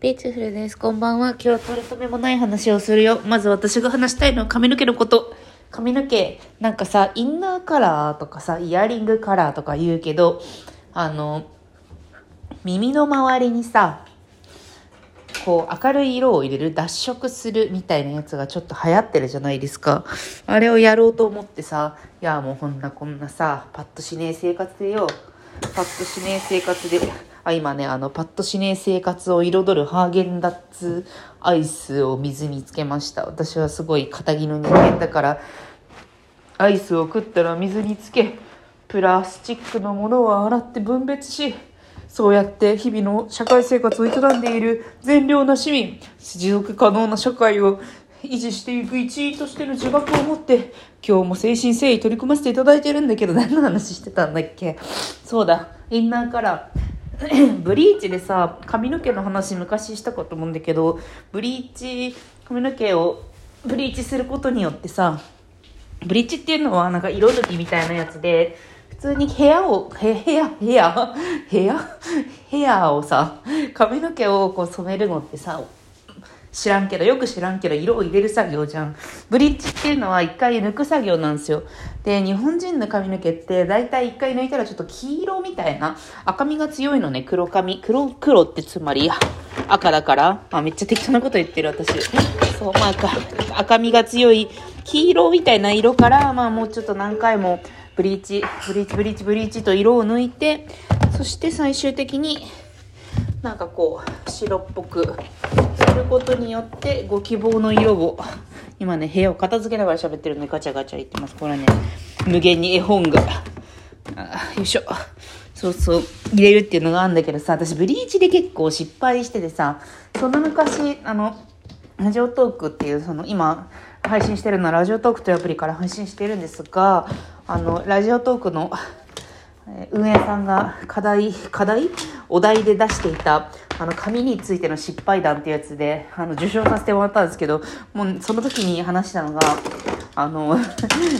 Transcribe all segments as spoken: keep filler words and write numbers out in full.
ピーチフルです。こんばんは。今日は取り留めもない話をするよ。まず私が話したいのは髪の毛のこと。髪の毛、なんかさ、インナーカラーとかさ、イヤリングカラーとか言うけど、あの、耳の周りにさ、こう明るい色を入れる、脱色するみたいなやつがちょっと流行ってるじゃないですか。あれをやろうと思ってさ、いやもうこんなこんなさ、パッとしねえ生活でよ。パッとしねえ生活で、あ、今ね、あの、パッとしねえ生活を彩るハーゲンダッツアイスを水につけました。私はすごい堅気の人間だから、アイスを食ったら水につけ、プラスチックのものは洗って分別し、そうやって日々の社会生活を営んでいる善良な市民、持続可能な社会を維持していく一員としての自覚を持って、今日も誠心誠意取り組ませていただいてるんだけど、何の話してたんだっけ？そうだ、インナーカラー。ブリーチでさ、髪の毛の話昔したかと思うんだけど、ブリーチ、髪の毛をブリーチすることによってさ、ブリーチっていうのはなんか色抜きみたいなやつで、普通にヘアを、ヘア、ヘア、ヘア、ヘアをさ、髪の毛をこう染めるのってさ、知らんけど、よく知らんけど、色を入れる作業じゃん。ブリーチっていうのは一回抜く作業なんですよ。で、日本人の髪の毛って、だいたい一回抜いたらちょっと黄色みたいな、赤みが強いのね、黒髪。黒、黒ってつまり赤だから。あ、めっちゃ適当なこと言ってる、私。そう、まあ赤、赤みが強い、黄色みたいな色から、まあもうちょっと何回もブリーチ、ブリーチ、ブリーチ、ブリーチと色を抜いて、そして最終的に、なんかこう、白っぽくすることによって、ご希望の色を、今ね、部屋を片付けながら喋ってるので、ガチャガチャ言ってます。これはね、無限に絵本が、あ、よいしょ。そうそう、入れるっていうのがあるんだけどさ、私、ブリーチで結構失敗しててさ、その昔、あの、ラジオトークっていう、その、今、配信してるのは、ラジオトークというアプリから配信してるんですが、あの、ラジオトークの、運営さんが課題、課題お題で出していた、あの、紙についての失敗談っていうやつで、あの、受賞させてもらったんですけど、もう、その時に話したのが、あの、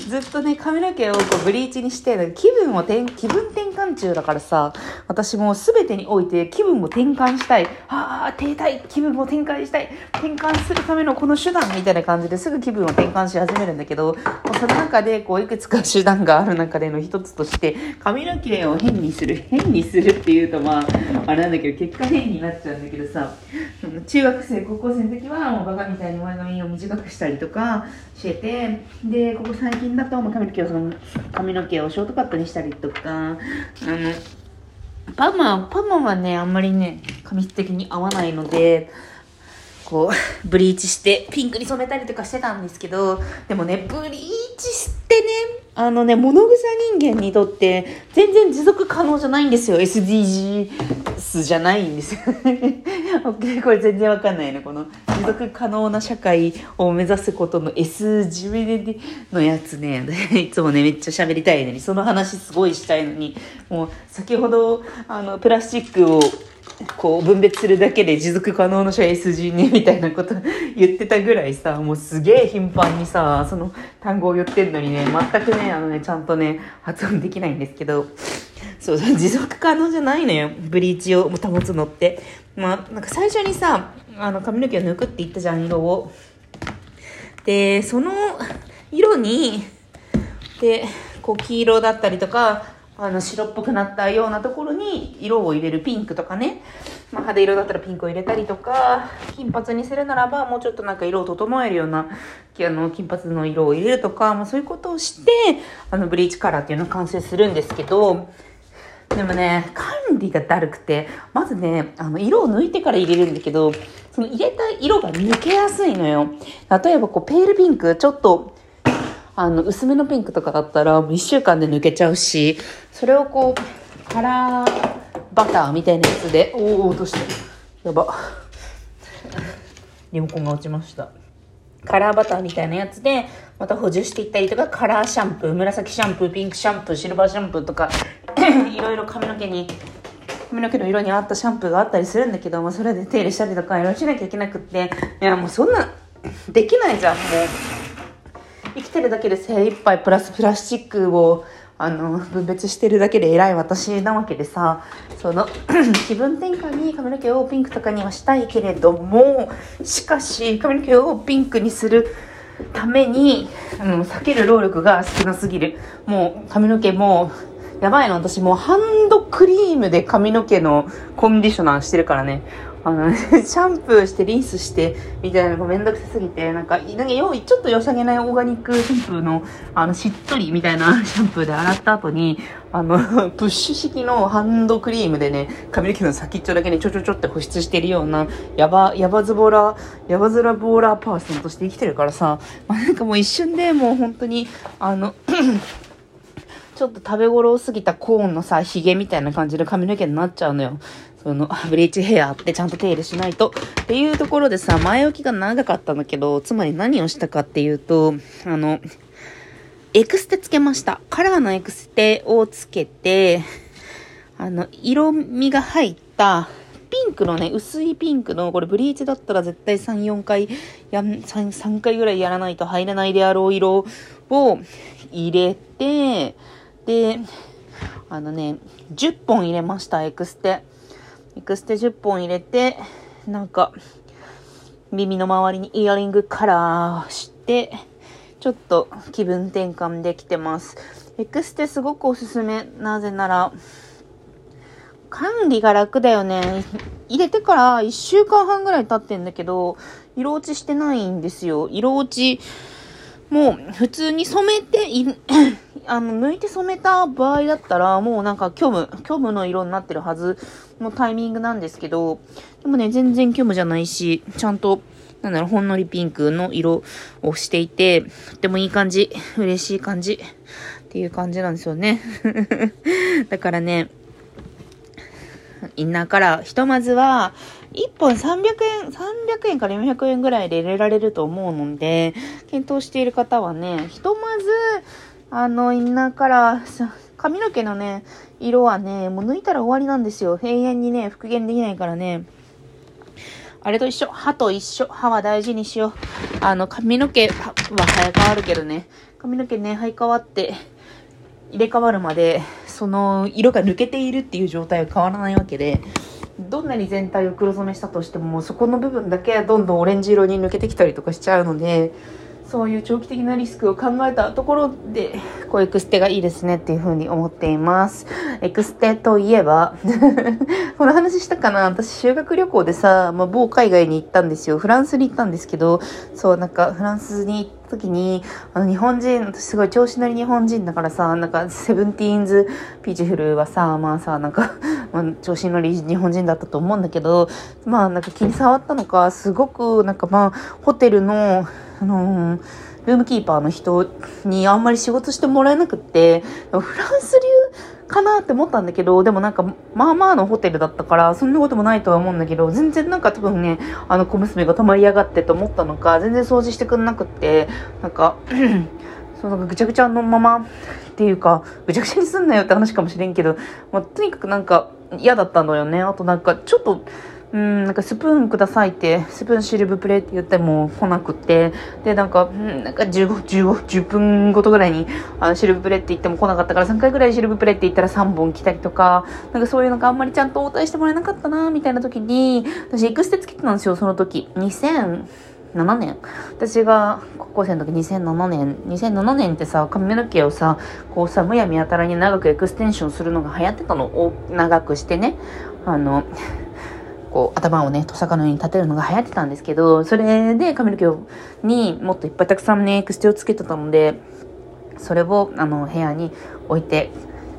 ずっとね、髪の毛をこうブリーチにして、気分を転、気分転換中だからさ、私も全てにおいて気分を転換したい。あー、停滞、気分を転換したい。転換するためのこの手段みたいな感じですぐ気分を転換し始めるんだけど、その中で、こう、いくつか手段がある中での一つとして、髪の毛を変にする。変にするっていうと、まあ、あれなんだけど、結果変になっちゃうんだけどさ、中学生、高校生の時は、もうバカみたいに前髪を短くしたりとかしてて、で、ここ最近だと、髪の毛を、その、髪の毛をショートカットにしたりとか、あの、パーマ、パーマはね、あんまりね、髪質的に合わないので、こう、ブリーチして、ピンクに染めたりとかしてたんですけど、でもね、ブリーチしてね、あのね、物臭人間にとって、全然持続可能じゃないんですよ。エスディージーズ じゃないんですよ。これ全然わかんないね。この持続可能な社会を目指すことの エスディージー のやつね。いつもね、めっちゃ喋りたいのに、その話すごいしたいのに、もう先ほど、あの、プラスチックをこう分別するだけで持続可能な社会 エスジー にみたいなこと言ってたぐらいさ、もうすげえ頻繁にさ、その単語を言ってんのにね、全くね、あのね、ちゃんとね、発音できないんですけど、そう、持続可能じゃないのよ、ブリーチを保つのって。まあ、なんか最初にさ、あの、髪の毛を抜くって言ったじゃん、色を。で、その色に、で、こう黄色だったりとか、あの、白っぽくなったようなところに色を入れる、ピンクとかね。まあ、肌色だったらピンクを入れたりとか、金髪にするならばもうちょっとなんか色を整えるような、あの、金髪の色を入れるとか、まあそういうことをして、あの、ブリーチカラーっていうのを完成するんですけど、でもね、管理がだるくて、まずね、あの、色を抜いてから入れるんだけど、その入れた色が抜けやすいのよ。例えばこう、ペールピンク、ちょっと、あの、薄めのピンクとかだったら、もう一週間で抜けちゃうし、それをこう、カラーバターみたいなやつで、おお、落とした。やば。リモコンが落ちました。カラーバターみたいなやつで、また補充していったりとか、カラーシャンプー、紫シャンプー、ピンクシャンプー、シルバーシャンプーとか、いろいろ髪の毛に、髪の毛の色に合ったシャンプーがあったりするんだけど、まあ、それで手入れしたりとか、いろいろしなきゃいけなくって、いや、もうそんな、できないじゃん、もう。生きてるだけで精一杯プラスプラスチックをあの分別してるだけで偉い私なわけでさ、その気分転換に髪の毛をピンクとかにはしたいけれども、しかし髪の毛をピンクにするためにあの避ける労力が少なすぎる。もう髪の毛もやばいの、私もうハンドクリームで髪の毛のコンディショナーしてるからね。あのシャンプーしてリンスしてみたいなのがめんどくさすぎて、なんか、なんかよいちょっと良さげないオーガニックシャンプーの、あの、しっとりみたいなシャンプーで洗った後に、あの、プッシュ式のハンドクリームでね、髪の毛の先っちょだけね、ちょちょちょって保湿してるような、やば、やばずぼら、やばずらボーラーパーソンとして生きてるからさ、まあ、なんかもう一瞬でもう本当に、あの、ちょっと食べ頃を過ぎたコーンのさ、ヒゲみたいな感じで髪の毛になっちゃうのよ。そのブリーチヘアってちゃんと手入れしないとっていうところでさ、前置きが長かったんだけど、つまり何をしたかっていうと、あのエクステつけました。カラーのエクステをつけて、あの色味が入ったピンクのね、薄いピンクの、これブリーチだったら絶対さん、よんかいや さん, さんかいぐらいやらないと入れないであろう色を入れて、であのねじゅっぽん入れました。エクステエクステじゅっぽん入れて、なんか耳の周りにイヤリングカラーしてちょっと気分転換できてます。エクステすごくおすすめ。なぜなら管理が楽だよね。入れてからいっしゅうかんはんぐらい経ってんだけど、色落ちしてないんですよ。色落ちもう普通に染めてあの抜いて染めた場合だったらもうなんか虚無虚無の色になってるはずのタイミングなんですけど、でもね全然虚無じゃないし、ちゃんとなんだろう、ほんのりピンクの色をしていて、とってもいい感じ、嬉しい感じっていう感じなんですよねだからね、インナーからひとまずはいっぽんさんびゃくえんからよんひゃくえんぐらいで入れられると思うので、検討している方はね、ひとまずあのインナーカラー、髪の毛のね色はねもう抜いたら終わりなんですよ。永遠にね復元できないからね。あれと一緒、歯と一緒。歯は大事にしよう。あの髪の毛は生え変わるけどね、髪の毛ね生え変わって入れ替わるまでその色が抜けているっていう状態は変わらないわけで、どんなに全体を黒染めしたとしてもそこの部分だけどんどんオレンジ色に抜けてきたりとかしちゃうので、そういう長期的なリスクを考えたところでこうエクステがいいですねっていう風に思っています。エクステといえばこの話したかな、私修学旅行でさ、まあ、某海外に行ったんですよ。フランスに行ったんですけど、そうなんかフランスに行った時にあの日本人、私すごい調子乗り日本人だからさ、なんかセブンティーンズピーチフルはさ、まあさなんかまあ、調子乗り日本人だったと思うんだけど、まあなんか気に触ったのか、すごくなんかまあホテルの、あのー、ルームキーパーの人にあんまり仕事してもらえなくって、フランス流かなって思ったんだけど、でもなんかまあまあのホテルだったからそんなこともないとは思うんだけど、全然なんか多分ねあの小娘がたまりやがってと思ったのか全然掃除してくんなくって、なんかそのぐちゃぐちゃのままっていうか、ぐちゃぐちゃにすんなよって話かもしれんけど、まあ、とにかくなんか嫌だったのよね。あとなんかちょっとうーんなんかスプーンくださいって、スプーンシルブプレーって言っても来なくて、でなんかなんかじゅうごふんごとぐらいにあのシルブプレーって言っても来なかったから、さんかいぐらいシルブプレーって言ったらさんぼん来たりとか、なんかそういうのがあんまりちゃんと応対してもらえなかったなみたいな時に、私エクステつけてたんですよ。その時にせんななねん、私が高校生の時にせんななねんにせんななねんってさ、髪の毛をさこうさむやみやたらに長くエクステンションするのが流行ってたのを、長くしてね、あのこう頭をねトサカのように立てるのが流行ってたんですけど、それで髪の毛にもっといっぱいたくさんねエクステをつけてたので、それをあの部屋に置いて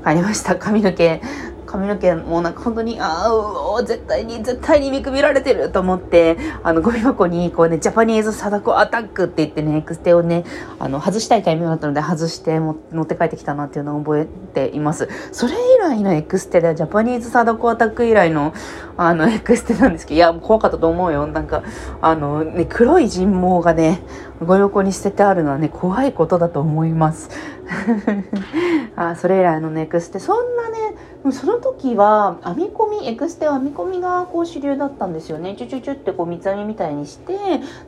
帰りました。髪の毛髪の毛もうなんか本当にああ絶対に絶対に見くびられてると思って、あのゴミ箱にこうねジャパニーズサダコアタックって言ってねエクステをねあの外したいタイミングだったので外して持って帰ってきたなっていうのを覚えています。それ以来のエクステでジャパニーズサダコアタック以来のあのエクステなんですけど、いや怖かったと思うよ。なんかあのね黒い人毛がねゴミ箱に捨ててあるのはね怖いことだと思いますあそれ以来のねエクステ、そんなねその時は編み込み、エクステは編み込みがこう主流だったんですよね。チュチュチュってこう三つ編みみたいにして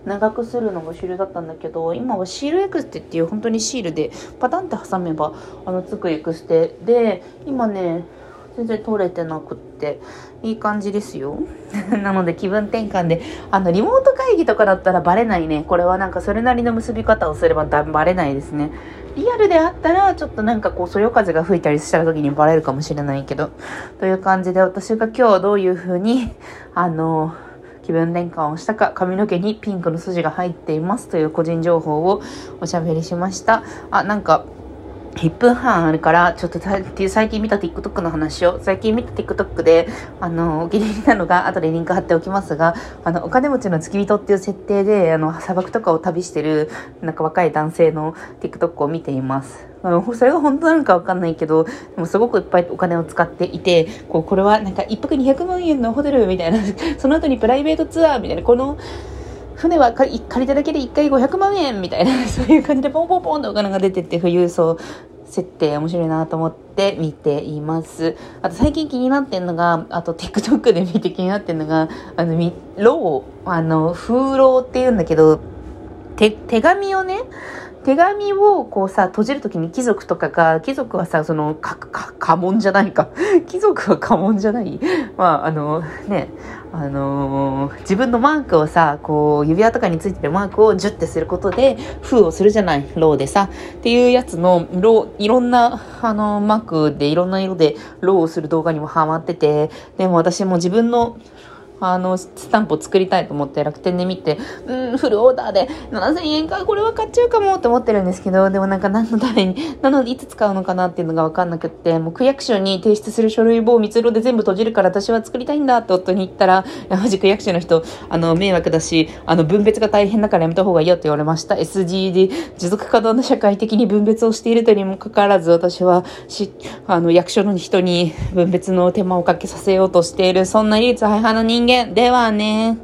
長くするのが主流だったんだけど、今はシールエクステっていう本当にシールでパタンって挟めばあのつくエクステで、今ね全然取れてなくっていい感じですよなので気分転換で、あのリモート会議とかだったらバレないね。これはなんかそれなりの結び方をすればバレないですね。リアルであったらちょっとなんかこうそよ風が吹いたりした時にバレるかもしれないけど、という感じで私が今日どういう風にあの気分転換をしたか、髪の毛にピンクの筋が入っていますという個人情報をおしゃべりしました。あ、なんかいっぷんはんあるから、ちょっと最近見た TikTok の話を、最近見た TikTok で、あの、お気に入りなのが、後でリンク貼っておきますが、あの、お金持ちの付き人っていう設定で、あの、砂漠とかを旅してる、なんか若い男性の TikTok を見ています。それが本当なのかわかんないけど、でもすごくいっぱいお金を使っていて、こう、これはなんかいっぱくにひゃくまんえんのホテルみたいな、その後にプライベートツアーみたいな、この、船は借りただけでいっかいごひゃくまんえんみたいな、そういう感じでポンポンポンとお金が出てって、富裕層設定面白いなと思って見ています。あと最近気になってんのが、あと TikTok で見て気になってんのが、あの、ロー、あの、風浪って言うんだけど、手、手紙をね、手紙をこうさ、閉じるときに貴族とかが、貴族はさ、その、か、か、家紋じゃないか。貴族は家紋じゃないまあ、あの、ね、あのー、自分のマークをさ、こう、指輪とかについてるマークをジュッてすることで、封をするじゃない、ローでさ。っていうやつの、ロー、いろんな、あのー、マークでいろんな色でローをする動画にもハマってて、でも私も自分の、あのスタンプを作りたいと思って楽天で見て、うん、フルオーダーでななせんえんか、これは買っちゃうかもって思ってるんですけど、でもなんか何のためになのでいつ使うのかなっていうのが分かんなくって、もう区役所に提出する書類をみつろで全部閉じるから私は作りたいんだって夫に言ったら、マジ区役所の人あの迷惑だし、あの分別が大変だからやめた方がいいよって言われました。 エスディージー 持続可能な社会的に分別をしているとにもかかわらず、私はしあの役所の人に分別の手間をかけさせようとしている、そんな唯一廃派の人間ではね。